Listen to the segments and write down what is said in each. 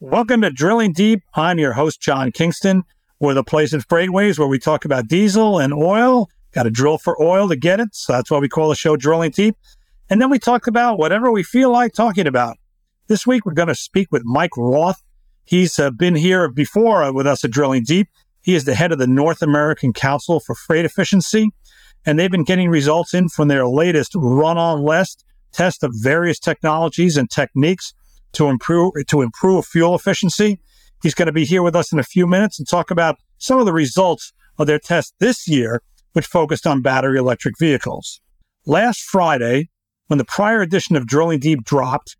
Welcome to Drilling Deep. I'm your host, John Kingston. We're the place at Freightways where we talk about diesel and oil. Got to drill for oil to get it, so that's why we call the show Drilling Deep. And then we talk about whatever we feel like talking about. This week, we're going to speak with Mike Roeth. He's been here before with us at Drilling Deep. He is the head of the North American Council for Freight Efficiency, and they've been getting results in from their latest Run On Less test of various technologies and techniques to improve fuel efficiency. He's going to be here with us in a few minutes and talk about some of the results of their test this year, which focused on battery electric vehicles. Last Friday, when the prior edition of Drilling Deep dropped,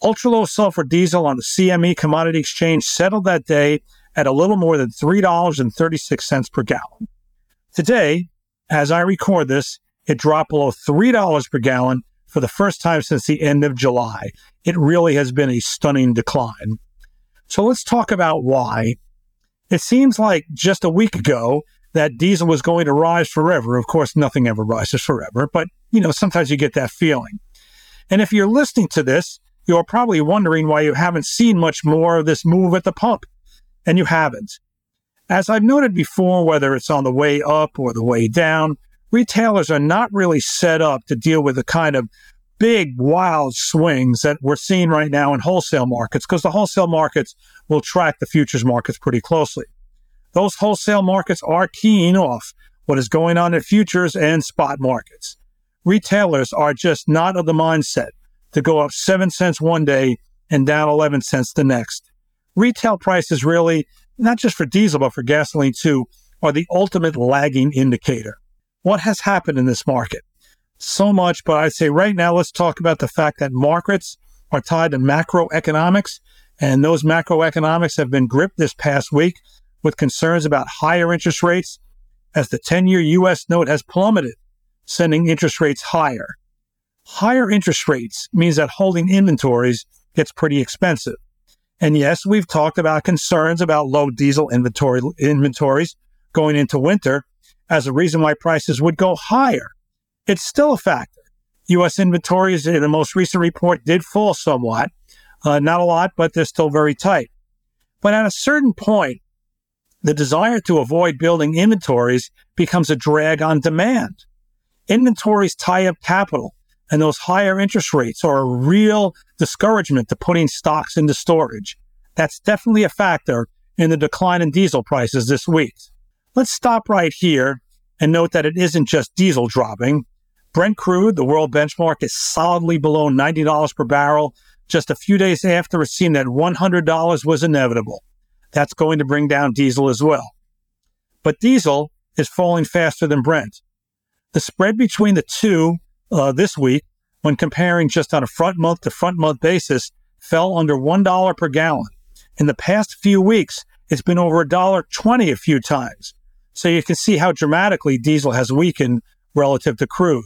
ultra-low sulfur diesel on the CME commodity exchange settled that day at a little more than $3.36 per gallon. Today, as I record this, it dropped below $3 per gallon for the first time since the end of July. It really has been a stunning decline. So let's talk about why. It seems like just a week ago that diesel was going to rise forever. Of course, nothing ever rises forever, but you know, sometimes you get that feeling. And if you're listening to this, you're probably wondering why you haven't seen much more of this move at the pump, and you haven't. As I've noted before, whether it's on the way up or the way down, retailers are not really set up to deal with the kind of big, wild swings that we're seeing right now in wholesale markets, because the wholesale markets will track the futures markets pretty closely. Those wholesale markets are keying off what is going on in futures and spot markets. Retailers are just not of the mindset to go up 7 cents one day and down 11 cents the next. Retail prices really, not just for diesel, but for gasoline too, are the ultimate lagging indicator. What has happened in this market? So much, but I'd say right now, let's talk about the fact that markets are tied to macroeconomics, and those macroeconomics have been gripped this past week with concerns about higher interest rates as the 10-year U.S. note has plummeted, sending interest rates higher. Higher interest rates means that holding inventories gets pretty expensive. And yes, we've talked about concerns about low diesel inventories going into winter, as a reason why prices would go higher. It's still a factor. U.S. inventories in the most recent report did fall somewhat. Not a lot, but they're still very tight. But at a certain point, the desire to avoid building inventories becomes a drag on demand. Inventories tie up capital, and those higher interest rates are a real discouragement to putting stocks into storage. That's definitely a factor in the decline in diesel prices this week. Let's stop right here and note that it isn't just diesel dropping. Brent crude, the world benchmark, is solidly below $90 per barrel just a few days after it seemed that $100 was inevitable. That's going to bring down diesel as well. But diesel is falling faster than Brent. The spread between the two this week, when comparing just on a front-month-to-front-month basis, fell under $1 per gallon. In the past few weeks, it's been over $1.20 a few times. So you can see how dramatically diesel has weakened relative to crude.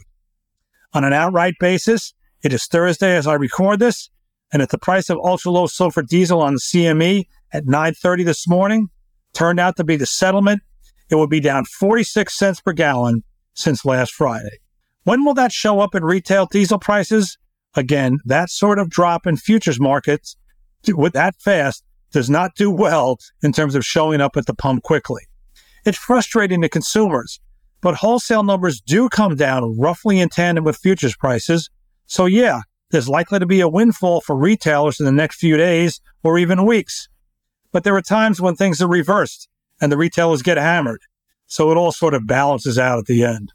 On an outright basis, it is Thursday as I record this, and at the price of ultra-low sulfur diesel on the CME at 9:30 this morning, turned out to be the settlement, it will be down 46 cents per gallon since last Friday. When will that show up in retail diesel prices? Again, that sort of drop in futures markets with that fast does not do well in terms of showing up at the pump quickly. It's frustrating to consumers, but wholesale numbers do come down roughly in tandem with futures prices. So yeah, there's likely to be a windfall for retailers in the next few days or even weeks. But there are times when things are reversed and the retailers get hammered. So it all sort of balances out at the end.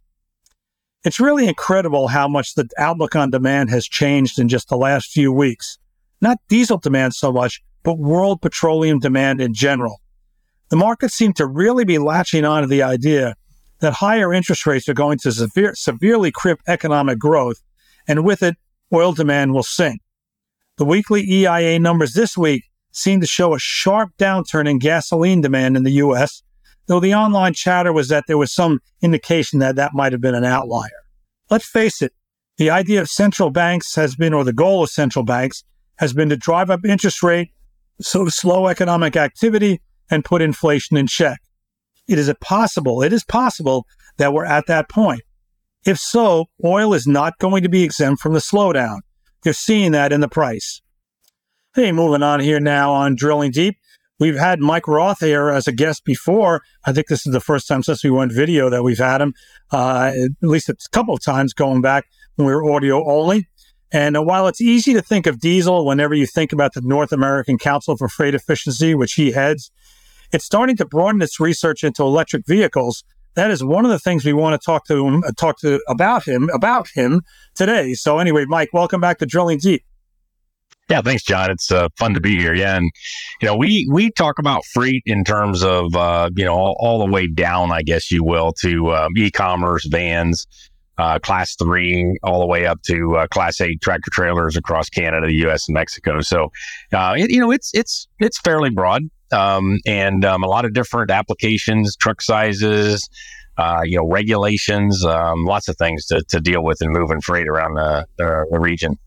It's really incredible how much the outlook on demand has changed in just the last few weeks. not diesel demand so much, but world petroleum demand in general. The markets seem to really be latching on to the idea that higher interest rates are going to severely crimp economic growth, and with it, oil demand will sink. The weekly EIA numbers this week seem to show a sharp downturn in gasoline demand in the U.S., though the online chatter was that there was some indication that that might have been an outlier. Let's face it, the idea of central banks has been, or the goal of central banks, has been to drive up interest rate, so slow economic activity, and put inflation in check. It is possible that we're at that point. If so, oil is not going to be exempt from the slowdown. You're seeing that in the price. Hey, moving on here now on Drilling Deep. We've had Mike Roeth here as a guest before. I think this is the first time since we went video that we've had him, at least a couple of times going back when we were audio only. And while it's easy to think of diesel whenever you think about the North American Council for Freight Efficiency, which he heads, it's starting to broaden its research into electric vehicles. That is one of the things we want to talk to him about today. So anyway, Mike, welcome back to Drilling Deep. Yeah, thanks, John. It's fun to be here. Yeah, and you know, we talk about freight in terms of all the way down, I guess you will, to e-commerce, vans, class 3, all the way up to class 8 tractor trailers across Canada, the U.S., and Mexico. So it's fairly broad. A lot of different applications, truck sizes, regulations, lots of things to deal with in moving freight around the region.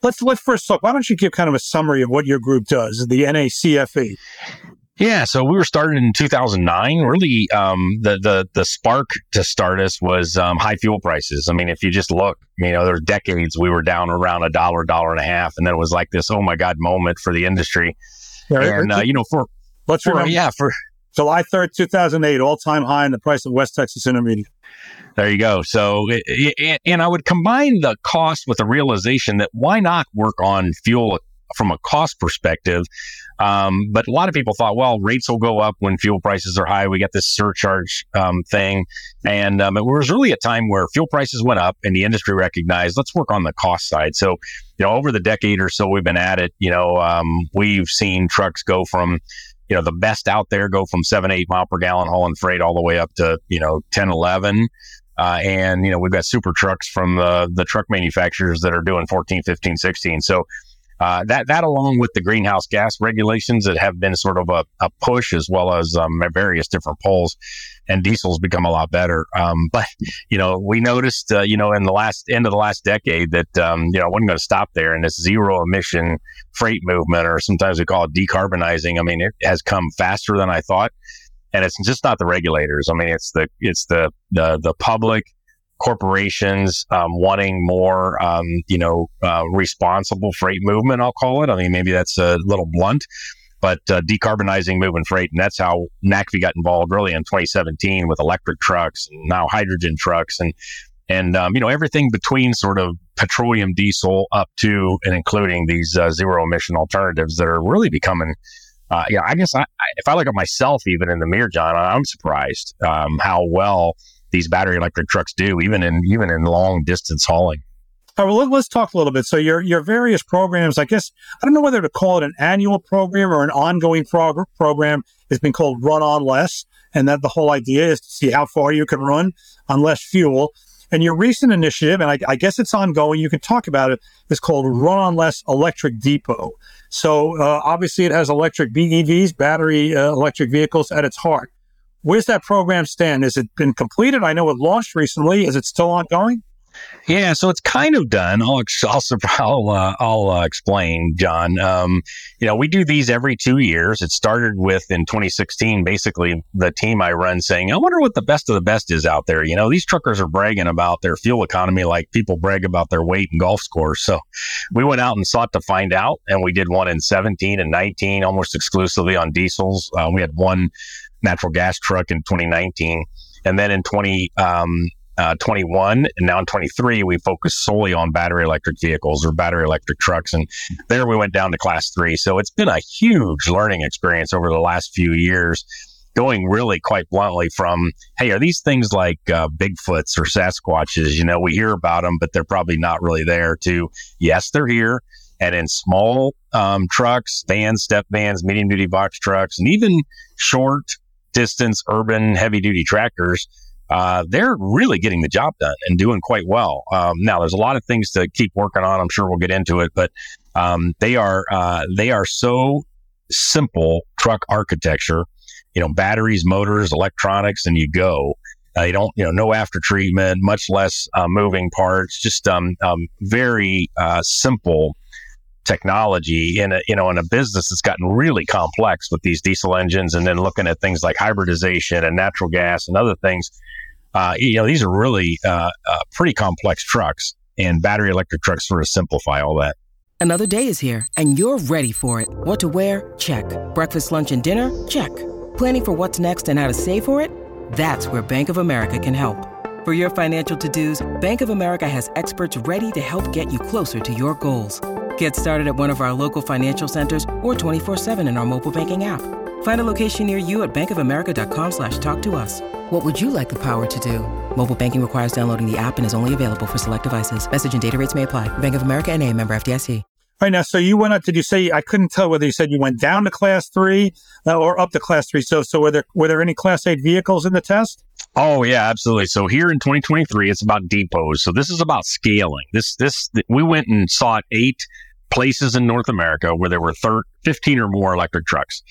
Let's first talk. Why don't you give kind of a summary of what your group does, the NACFE? Yeah, so we were started in 2009. Really, the spark to start us was high fuel prices. I mean, if you just look, there's decades we were down around $1, $1.50, and then it was like this, oh my God, moment for the industry. Yeah, and let's remember, for July 3rd, 2008, all-time high in the price of West Texas Intermediate. There you go. So, and I would combine the cost with the realization that why not work on fuel from a cost perspective? But a lot of people thought, well, rates will go up when fuel prices are high. We got this surcharge thing. And it was really a time where fuel prices went up and the industry recognized, let's work on the cost side. So, over the decade or so we've been at it, we've seen trucks go from, the best out there go from 7-8 mile per gallon hauling freight all the way up to, 10-11. We've got super trucks from the truck manufacturers that are doing 14, 15, 16. So, that along with the greenhouse gas regulations that have been sort of a push, as well as various different polls, and diesel's become a lot better. But we noticed, in the end of the last decade that, I wasn't going to stop there. And this zero emission freight movement, or sometimes we call it decarbonizing, I mean, it has come faster than I thought. And it's just not the regulators. I mean, it's the public, corporations wanting more, responsible freight movement, I'll call it. I mean, maybe that's a little blunt, but decarbonizing moving freight. And that's how NACFE got involved really in 2017 with electric trucks and now hydrogen trucks and everything between sort of petroleum diesel up to and including these zero emission alternatives that are really becoming. I guess if I look at myself even in the mirror, John, I'm surprised how well these battery electric trucks do, even in long distance hauling. All right, well, let's talk a little bit. So your various programs, I guess, I don't know whether to call it an annual program or an ongoing program. It's been called Run On Less, and that the whole idea is to see how far you can run on less fuel. And your recent initiative, and I guess it's ongoing, you can talk about it, is called Run On Less Electric Depot. So obviously it has electric BEVs, battery electric vehicles at its heart. Where's that program stand? Has it been completed? I know it launched recently. Is it still ongoing? Yeah, so it's kind of done. I'll explain, John. We do these every 2 years. It started with in 2016, basically the team I run saying, I wonder what the best of the best is out there. These truckers are bragging about their fuel economy like people brag about their weight and golf scores. So we went out and sought to find out, and we did one in 17 and 19, almost exclusively on diesels. We had one natural gas truck in 2019, and then in 2021 and now in 23 we focus solely on battery electric vehicles or battery electric trucks, and there we went down to class 3. So it's been a huge learning experience over the last few years, going really quite bluntly from, hey, are these things like Bigfoots or Sasquatches? We hear about them, but they're probably not really there, to yes, they're here. and in small trucks, vans, step vans, medium-duty box trucks, and even short-distance urban heavy-duty tractors, they're really getting the job done and doing quite well. Now, there's a lot of things to keep working on. I'm sure we'll get into it, but they are so simple truck architecture. You know, batteries, motors, electronics, and you go. You don't, no after treatment, much less moving parts. Just very simple technology in a business that's gotten really complex with these diesel engines, and then looking at things like hybridization and natural gas and other things. These are really pretty complex trucks, and battery electric trucks sort of simplify all that. Another day is here, and you're ready for it. What to wear? Check. Breakfast, lunch, and dinner? Check. Planning for what's next and how to save for it? That's where Bank of America can help. For your financial to-dos, Bank of America has experts ready to help get you closer to your goals. Get started at one of our local financial centers or 24/7 in our mobile banking app. Find a location near you at bankofamerica.com/talktous. What would you like the power to do? Mobile banking requires downloading the app and is only available for select devices. Message and data rates may apply. Bank of America N.A., member FDIC. All right, now, so you went up, did you say, I couldn't tell whether you said you went down to Class 3 or up to Class 3. So were there any Class 8 vehicles in the test? Oh, yeah, absolutely. So here in 2023, it's about depots. So this is about scaling. We went and sought 8 places in North America where there were 15 or more electric trucks.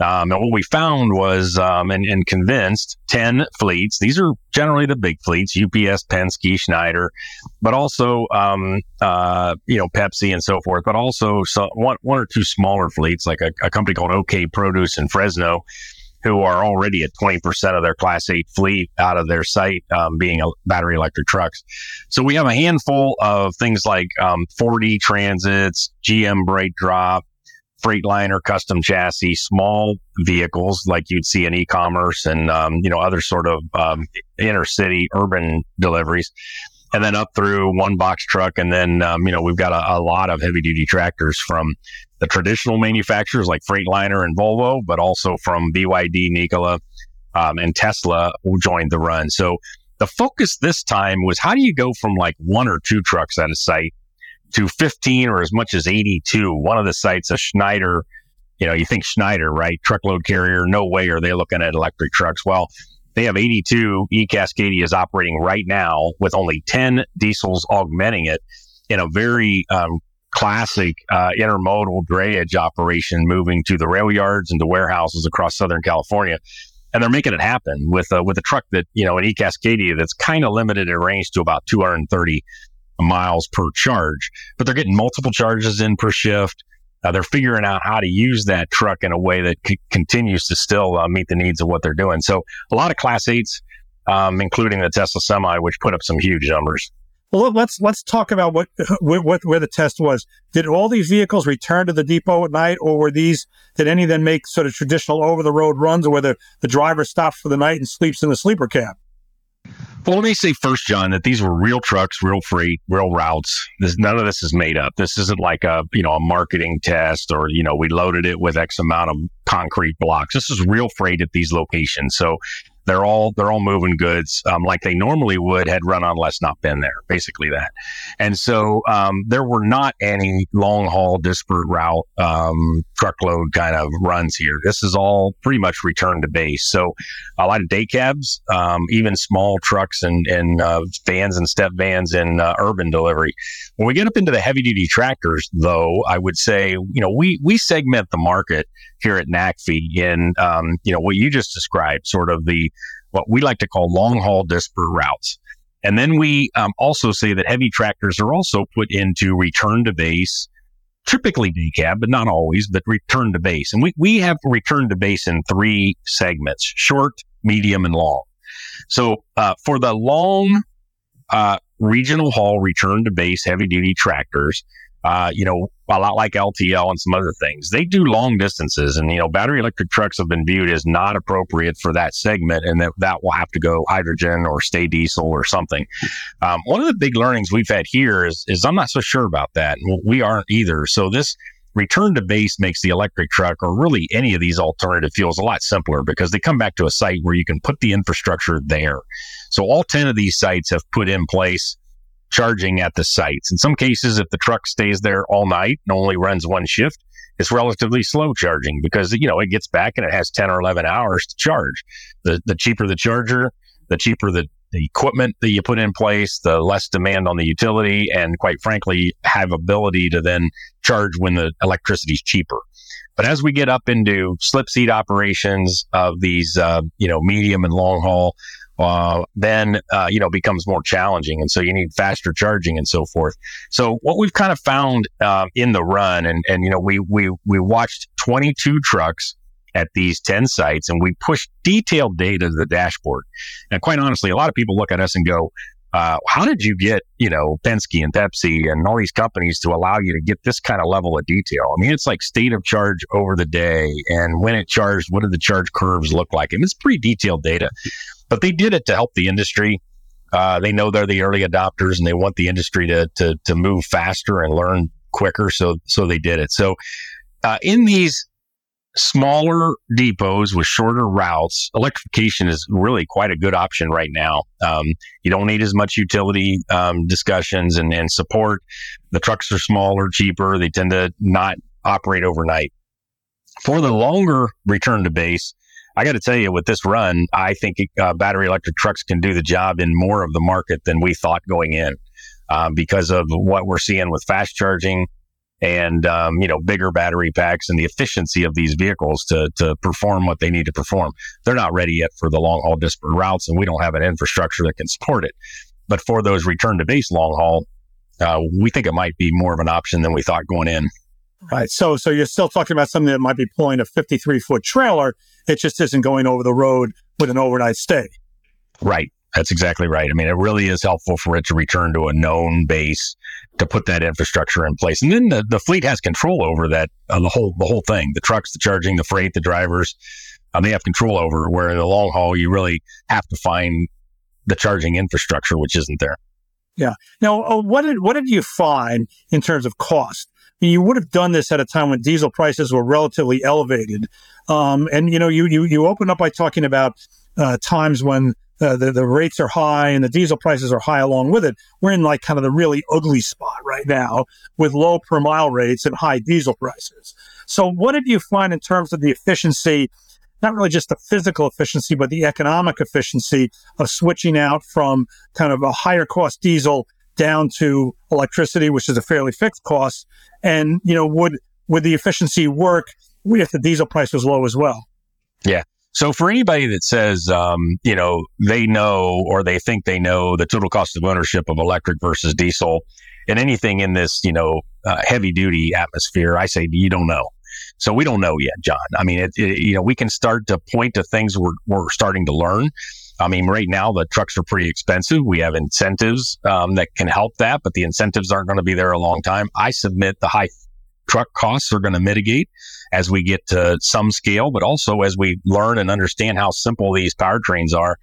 And what we found was, and convinced 10 fleets. These are generally the big fleets, UPS, Penske, Schneider, but also, Pepsi and so forth, but also one or two smaller fleets, like a company called OK Produce in Fresno, who are already at 20% of their Class 8 fleet out of their site being battery electric trucks. So we have a handful of things like Ford E Transits, GM BrightDrop, Freightliner custom chassis, small vehicles like you'd see in e-commerce and other sort of inner city urban deliveries. And then up through one box truck. And then, we've got a lot of heavy duty tractors from the traditional manufacturers like Freightliner and Volvo, but also from BYD, Nikola, and Tesla, who joined the run. So the focus this time was, how do you go from like 1 or 2 trucks at a site to 15 or as much as 82? One of the sites, a Schneider, you think Schneider, right? Truckload carrier. No way are they looking at electric trucks. Well, they have 82 eCascadias operating right now with only 10 diesels augmenting it in a very classic intermodal drayage operation, moving to the rail yards and to warehouses across Southern California. And they're making it happen with a truck that, an eCascadia that's kind of limited in range to about 230 miles per charge. But they're getting multiple charges in per shift. They're figuring out how to use that truck in a way that continues to still meet the needs of what they're doing. So a lot of Class 8s, including the Tesla Semi, which put up some huge numbers. Well, let's talk about where the test was. Did all these vehicles return to the depot at night, or did any of them make sort of traditional over-the-road runs, or where the driver stops for the night and sleeps in the sleeper cab? Well, let me say first, John, that these were real trucks, real freight, real routes. None of this is made up. This isn't like a marketing test or, we loaded it with X amount of concrete blocks. This is real freight at these locations. So they're all moving goods like they normally would had Run On Less not been there, basically that. And so there were not any long haul disparate route truckload kind of runs here. This is all pretty much return to base. So a lot of day cabs, even small trucks and vans and step vans and urban delivery. When we get up into the heavy duty tractors, though, I would say we segment the market here at NACFI in what you just described, sort of what we like to call long-haul disparate routes. And then we also say that heavy tractors are also put into return to base, typically day cab, but not always, but return to base. And we have return to base in 3 segments: short, medium, and long. So for the long regional haul return to base heavy-duty tractors, a lot like LTL and some other things, they do long distances, and battery electric trucks have been viewed as not appropriate for that segment, and that will have to go hydrogen or stay diesel or something. One of the big learnings we've had here is I'm not so sure about that. We aren't either. So this return to base makes the electric truck, or really any of these alternative fuels, a lot simpler because they come back to a site where you can put the infrastructure there. So all 10 of these sites have put in place charging at the sites. In some cases, if the truck stays there all night and only runs one shift, it's relatively slow charging because, you know, it gets back and it has 10 or 11 hours to charge. The cheaper the charger, the cheaper the equipment that you put in place, the less demand on the utility, and quite frankly, have ability to then charge when the electricity is cheaper. But as we get up into slip seat operations of these, medium and long haul, then becomes more challenging. And so you need faster charging and so forth. So what we've kind of found in the run, we watched 22 trucks at these 10 sites, and we pushed detailed data to the dashboard. And quite honestly, a lot of people look at us and go, how did you get, Penske and Pepsi and all these companies to allow you to get this kind of level of detail? I mean, it's like state of charge over the day and when it charged, what did the charge curves look like? And it's pretty detailed data, but they did it to help the industry. They know they're the early adopters and they want the industry to move faster and learn quicker. So they did it. So in these smaller depots with shorter routes, electrification is really quite a good option right now. You don't need as much utility discussions and support. The trucks are smaller, cheaper. They tend to not operate overnight. For the longer return to base, I got to tell you, with this run, I think battery electric trucks can do the job in more of the market than we thought going in because of what we're seeing with fast charging and bigger battery packs and the efficiency of these vehicles to perform what they need to perform. They're not ready yet for the long haul disparate routes, and we don't have an infrastructure that can support it. But for those return to base long haul, we think it might be more of an option than we thought going in. Right. So you're still talking about something that might be pulling a 53-foot trailer. It just isn't going over the road with an overnight stay. Right. That's exactly right. I mean, it really is helpful for it to return to a known base to put that infrastructure in place. And then the fleet has control over that, the whole thing, the trucks, the charging, the freight, the drivers, they have control over, where in the long haul, you really have to find the charging infrastructure, which isn't there. Yeah. Now, what did you find in terms of cost? You would have done this at a time when diesel prices were relatively elevated. You opened up by talking about times when the rates are high and the diesel prices are high along with it. We're in like kind of the really ugly spot right now with low per mile rates and high diesel prices. So what did you find in terms of the efficiency, not really just the physical efficiency, but the economic efficiency of switching out from kind of a higher cost diesel down to electricity, which is a fairly fixed cost? And, would the efficiency work if the diesel price was low as well? Yeah. So for anybody that says, they know or they think they know the total cost of ownership of electric versus diesel and anything in this, heavy duty atmosphere, I say, you don't know. So we don't know yet, John. I mean, we can start to point to things we're starting to learn. I mean, right now, the trucks are pretty expensive. We have incentives that can help that, but the incentives aren't going to be there a long time. I submit the high truck costs are going to mitigate as we get to some scale, but also as we learn and understand how simple these powertrains are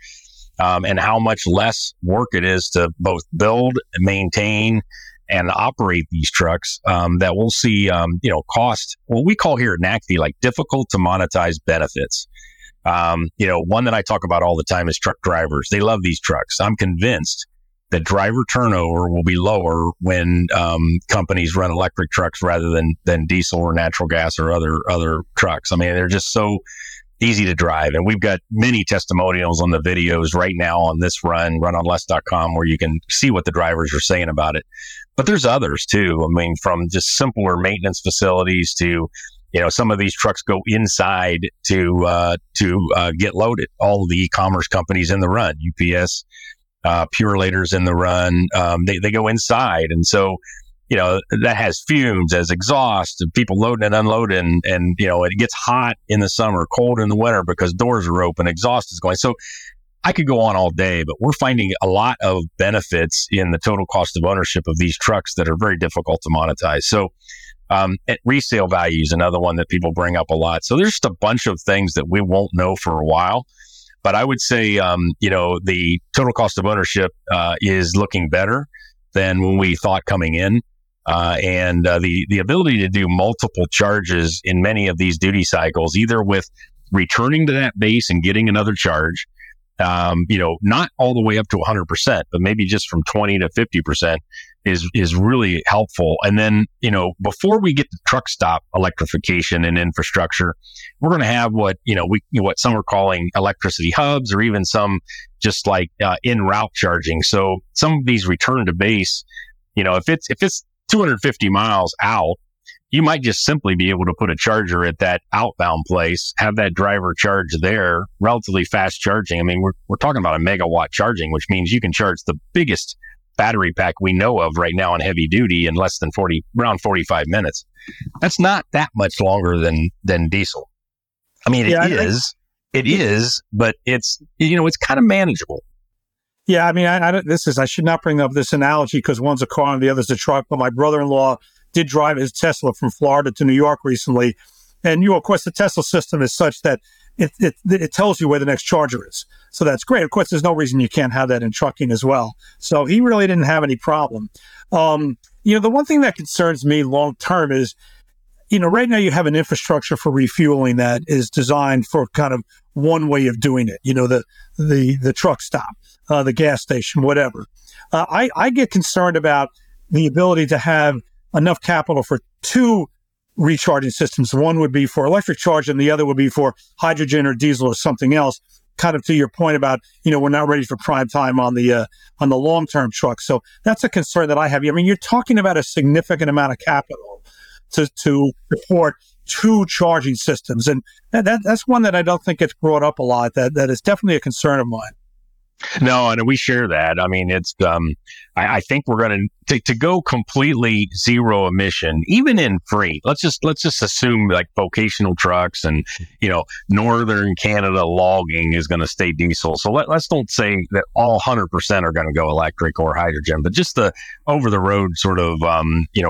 and how much less work it is to both build, maintain, and operate these trucks, that we'll see, cost, what we call here at NACTI, like difficult to monetize benefits. One that I talk about all the time is truck drivers. They love these trucks. I'm convinced that driver turnover will be lower when companies run electric trucks rather than diesel or natural gas or other trucks. I mean, they're just so easy to drive. And we've got many testimonials on the videos right now on this runonless.com where you can see what the drivers are saying about it. But there's others too. I mean, from just simpler maintenance facilities to, some of these trucks go inside to get loaded. All of the e-commerce companies in the run, UPS, Purelators in the run, they go inside. And so, that has fumes as exhaust and people loading and unloading. And, it gets hot in the summer, cold in the winter because doors are open, exhaust is going. So I could go on all day, but we're finding a lot of benefits in the total cost of ownership of these trucks that are very difficult to monetize. So, resale value is another one that people bring up a lot. So there's just a bunch of things that we won't know for a while, but I would say, the total cost of ownership is looking better than when we thought coming in. The ability to do multiple charges in many of these duty cycles, either with returning to that base and getting another charge, not all the way up to 100%, but maybe just from 20 to 50% is really helpful. And then, before we get to truck stop electrification and infrastructure, we're going to have what some are calling electricity hubs, or even some just like in route charging. So some of these return to base, if it's 250 miles out, you might just simply be able to put a charger at that outbound place, have that driver charge there, relatively fast charging. I mean, we're talking about a megawatt charging, which means you can charge the biggest battery pack we know of right now in heavy duty in less than 45 minutes. That's not that much longer than diesel. I mean, it is, but it's kind of manageable. Yeah. I mean, I should not bring up this analogy because one's a car and the other's a truck, but my brother-in-law did drive his Tesla from Florida to New York recently. And, of course, the Tesla system is such that it tells you where the next charger is. So that's great. Of course, there's no reason you can't have that in trucking as well. So he really didn't have any problem. The one thing that concerns me long term is, right now you have an infrastructure for refueling that is designed for kind of one way of doing it, the truck stop, the gas station, whatever. I get concerned about the ability to have enough capital for two recharging systems. One would be for electric charge and the other would be for hydrogen or diesel or something else, kind of to your point about, we're not ready for prime time on the long-term truck. So that's a concern that I have. I mean, you're talking about a significant amount of capital to support two charging systems. And that's one that I don't think gets brought up a lot. That is definitely a concern of mine. No, and we share that. I mean, it's. I think we're going to go completely zero emission, even in freight. Let's just assume like vocational trucks and northern Canada logging is going to stay diesel. So let's don't say that all 100% are going to go electric or hydrogen, but just the over the road sort of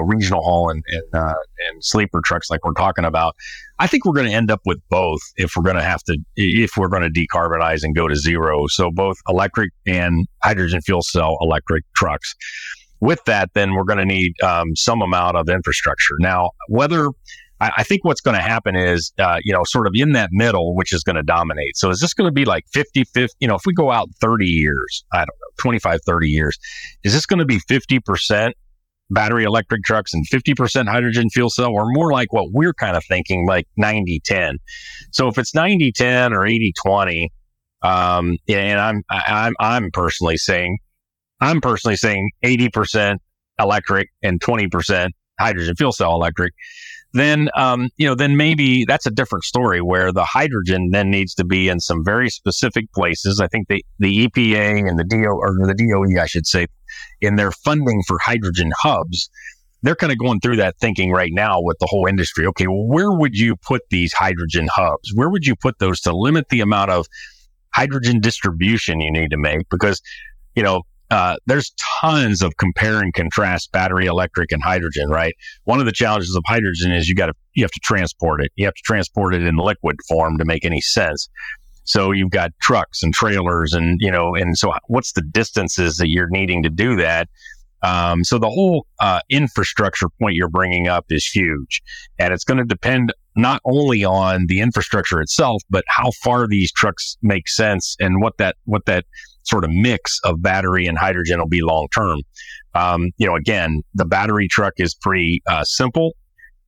regional haul and sleeper trucks like we're talking about. I think we're going to end up with both if we're going to decarbonize and go to zero. So both electric and hydrogen fuel cell electric trucks. With that, then we're going to need some amount of infrastructure. Now, I think what's going to happen is, sort of in that middle, which is going to dominate. So is this going to be like 50-50? If we go out 30 years, I don't know, 25, 30 years, is this going to be 50%? Battery electric trucks and 50% hydrogen fuel cell, or more like what we're kind of thinking, like 90-10. So if it's 90-10 or 80-20, and I'm personally saying 80% electric and 20% hydrogen fuel cell electric, then, then maybe that's a different story where the hydrogen then needs to be in some very specific places. I think the EPA and the DOE, I should say, in their funding for hydrogen hubs, they're kind of going through that thinking right now with the whole industry. Okay, well, where would you put these hydrogen hubs? Where would you put those to limit the amount of hydrogen distribution you need to make? Because, there's tons of compare and contrast battery, electric, and hydrogen, right? One of the challenges of hydrogen is you have to transport it. You have to transport it in liquid form to make any sense. So you've got trucks and trailers and so what's the distances that you're needing to do that? So the whole infrastructure point you're bringing up is huge. And it's going to depend not only on the infrastructure itself, but how far these trucks make sense and what that sort of mix of battery and hydrogen will be long term. Again, the battery truck is pretty simple.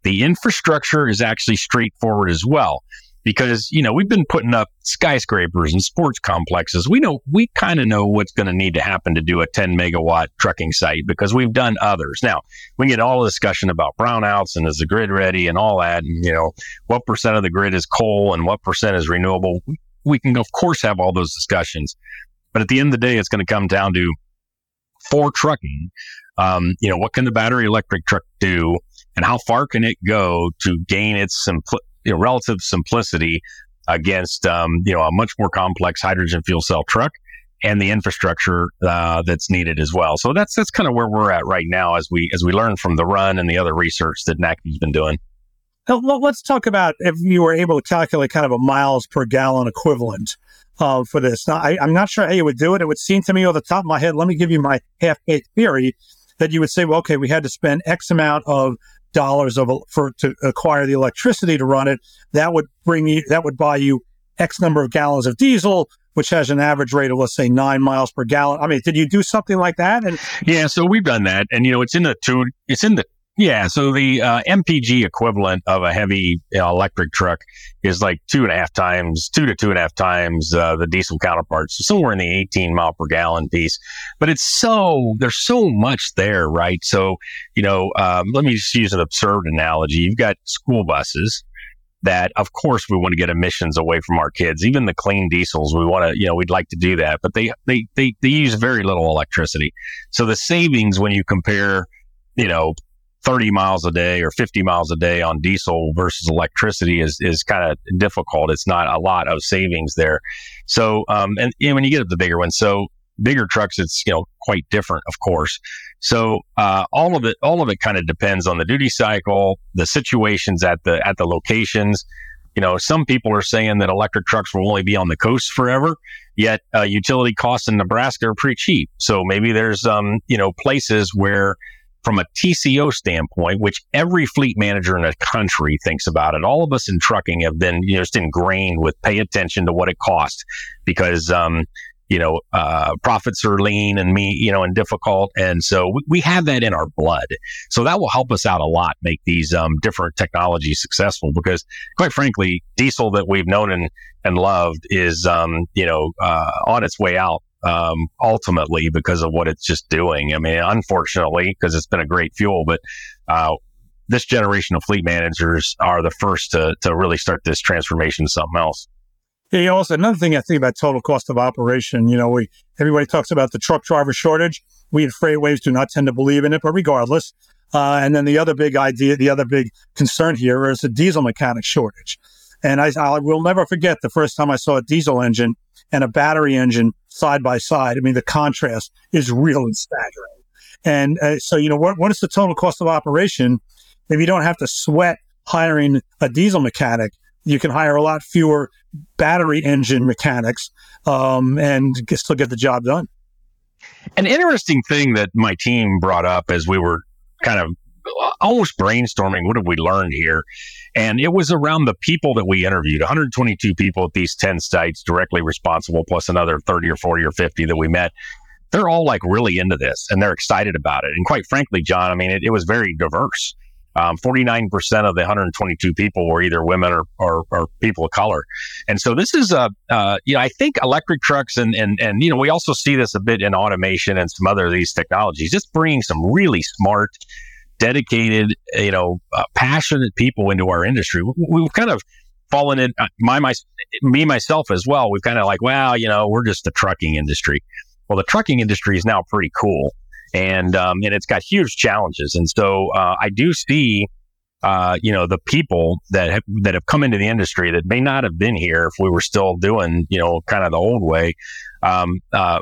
The infrastructure is actually straightforward as well, because we've been putting up skyscrapers and sports complexes. We kind of know what's going to need to happen to do a 10 megawatt trucking site because we've done others. Now we get all the discussion about brownouts and is the grid ready and all that, and what percent of the grid is coal and what percent is renewable. We can of course have all those discussions. But at the end of the day, it's going to come down to, for trucking, what can the battery electric truck do and how far can it go to gain its relative simplicity against, a much more complex hydrogen fuel cell truck and the infrastructure that's needed as well. So that's kind of where we're at right now as we learn from the run and the other research that NACD's been doing. Now, let's talk about if you were able to calculate kind of a miles per gallon equivalent for this. Now, I'm not sure how you would do it. It would seem to me off the top of my head, let me give you my half-baked theory, that you would say, well, okay, we had to spend X amount of dollars to acquire the electricity to run it. That would buy you X number of gallons of diesel, which has an average rate of, let's say, 9 miles per gallon. I mean, did you do something like that? And yeah, so we've done that. And, you know, so the MPG equivalent of a heavy electric truck is like 2 to 2.5 times the diesel counterpart. So somewhere in the 18 mile per gallon piece. But there's so much there, right? So, you know, let me just use an absurd analogy. You've got school buses that, of course, we want to get emissions away from our kids. Even the clean diesels, we want to, you know, we'd like to do that. But they use very little electricity. So the savings when you compare, you know, 30 miles a day or 50 miles a day on diesel versus electricity is kind of difficult. It's not a lot of savings there. So, and when you get up to bigger ones, so bigger trucks, it's, you know, quite different, of course. So, all of it kind of depends on the duty cycle, the situations at the locations. You know, some people are saying that electric trucks will only be on the coast forever, yet utility costs in Nebraska are pretty cheap. So maybe there's, you know, places where, from a TCO standpoint, which every fleet manager in the country thinks about it, all of us in trucking have been, you know, just ingrained with pay attention to what it costs, because, you know, profits are lean and difficult. And so we have that in our blood. So that will help us out a lot, make these different technologies successful, because quite frankly, diesel that we've known and loved is, you know, on its way out. Ultimately, because of what it's just doing. I mean, unfortunately, because it's been a great fuel, but this generation of fleet managers are the first to really start this transformation to something else. Yeah, also, another thing I think about total cost of operation. You know, everybody talks about the truck driver shortage. We at FreightWaves do not tend to believe in it, but regardless. And then the other big concern here is the diesel mechanic shortage. And I will never forget the first time I saw a diesel engine and a battery engine side by side. I mean, the contrast is real and staggering. And so, you know, what is the total cost of operation? If you don't have to sweat hiring a diesel mechanic, you can hire a lot fewer battery engine mechanics and still get the job done. An interesting thing that my team brought up as we were kind of almost brainstorming, what have we learned here? And it was around the people that we interviewed, 122 people at these 10 sites directly responsible, plus another 30 or 40 or 50 that we met. They're all like really into this and they're excited about it. And quite frankly, John, I mean, it was very diverse. 49% of the 122 people were either women or people of color. And so this is you know, I think electric trucks and, you know, we also see this a bit in automation and some other of these technologies, just bringing some really smart, dedicated, you know, passionate people into our industry. We've kind of fallen in, me, myself as well. We've kind of like, well, you know, we're just the trucking industry. Well, the trucking industry is now pretty cool, and it's got huge challenges. And so I do see, you know, the people that have come into the industry that may not have been here if we were still doing, you know, kind of the old way.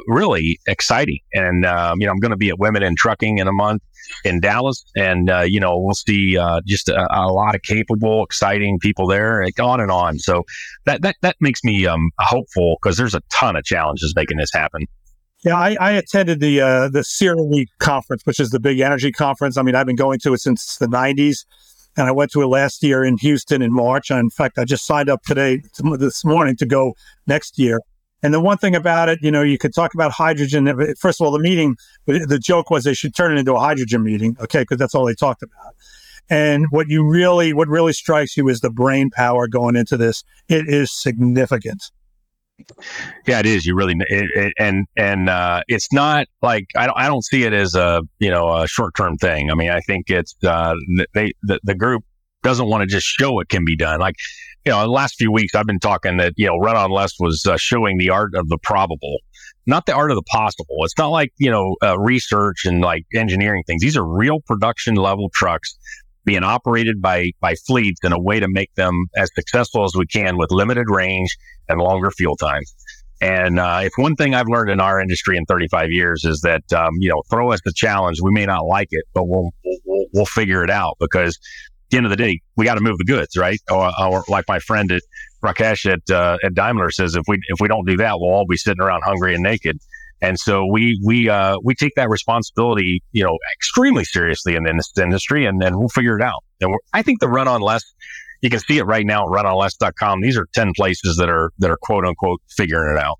Really exciting. And, you know, I'm going to be at Women in Trucking in a month in Dallas. And, you know, we'll see just a lot of capable, exciting people there, like on and on. So that makes me hopeful, because there's a ton of challenges making this happen. Yeah, I attended the Sierra League conference, which is the big energy conference. I mean, I've been going to it since the 90s. And I went to it last year in Houston in March. And in fact, I just signed up this morning to go next year. And the one thing about it, you know, you could talk about hydrogen. First of all, the joke was they should turn it into a hydrogen meeting, okay, because that's all they talked about. And what really strikes you is the brain power going into this. It is significant. Yeah, it is. You really, and it's not like, I don't see it as a, you know, a short-term thing. I mean, I think it's, the group doesn't want to just show it can be done. Like, you know, the last few weeks I've been talking that, you know, Run On Less was showing the art of the probable, not the art of the possible. It's not like, you know, research and like engineering things. These are real production level trucks being operated by fleets in a way to make them as successful as we can with limited range and longer fuel time. And if one thing I've learned in our industry in 35 years is that, you know, throw us the challenge. We may not like it, but we'll figure it out, because at the end of the day, we got to move the goods, right? Or like my friend at Rakesh at Daimler says, if we don't do that, we'll all be sitting around hungry and naked. And so we take that responsibility, you know, extremely seriously in this industry, and we'll figure it out. And I think the Run On Less You can see it right now at runonless.com. These are 10 places that are quote unquote figuring it out.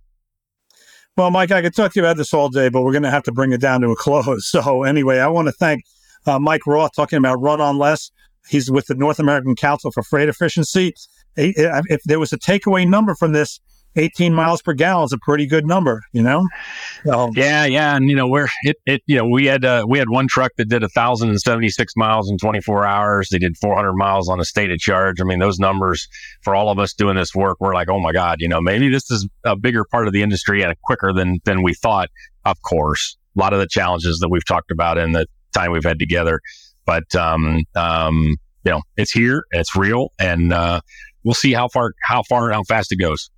Well, Mike, I could talk to you about this all day, but we're going to have to bring it down to a close. So anyway, I want to thank Mike Roeth, talking about Run On Less. He's with the North American Council for Freight Efficiency. If there was a takeaway number from this, 18 miles per gallon is a pretty good number, you know? Yeah. And, you know, we had one truck that did 1,076 miles in 24 hours. They did 400 miles on a stated charge. I mean, those numbers for all of us doing this work, we're like, oh my God, you know, maybe this is a bigger part of the industry and quicker than we thought. Of course, a lot of the challenges that we've talked about in the time we've had together, but, you know, it's here, it's real, and we'll see how far, how fast it goes.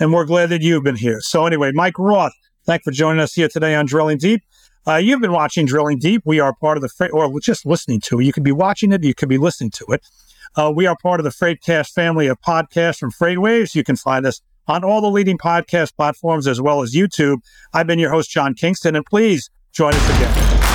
And we're glad that you've been here. So anyway, Mike Roeth, thanks for joining us here today on Drilling Deep. You've been watching Drilling Deep. We are part of the Freight, or just listening to it. You could be watching it, you could be listening to it. We are part of the FreightCast family of podcasts from FreightWaves. You can find us on all the leading podcast platforms as well as YouTube. I've been your host, John Kingston, and please join us again.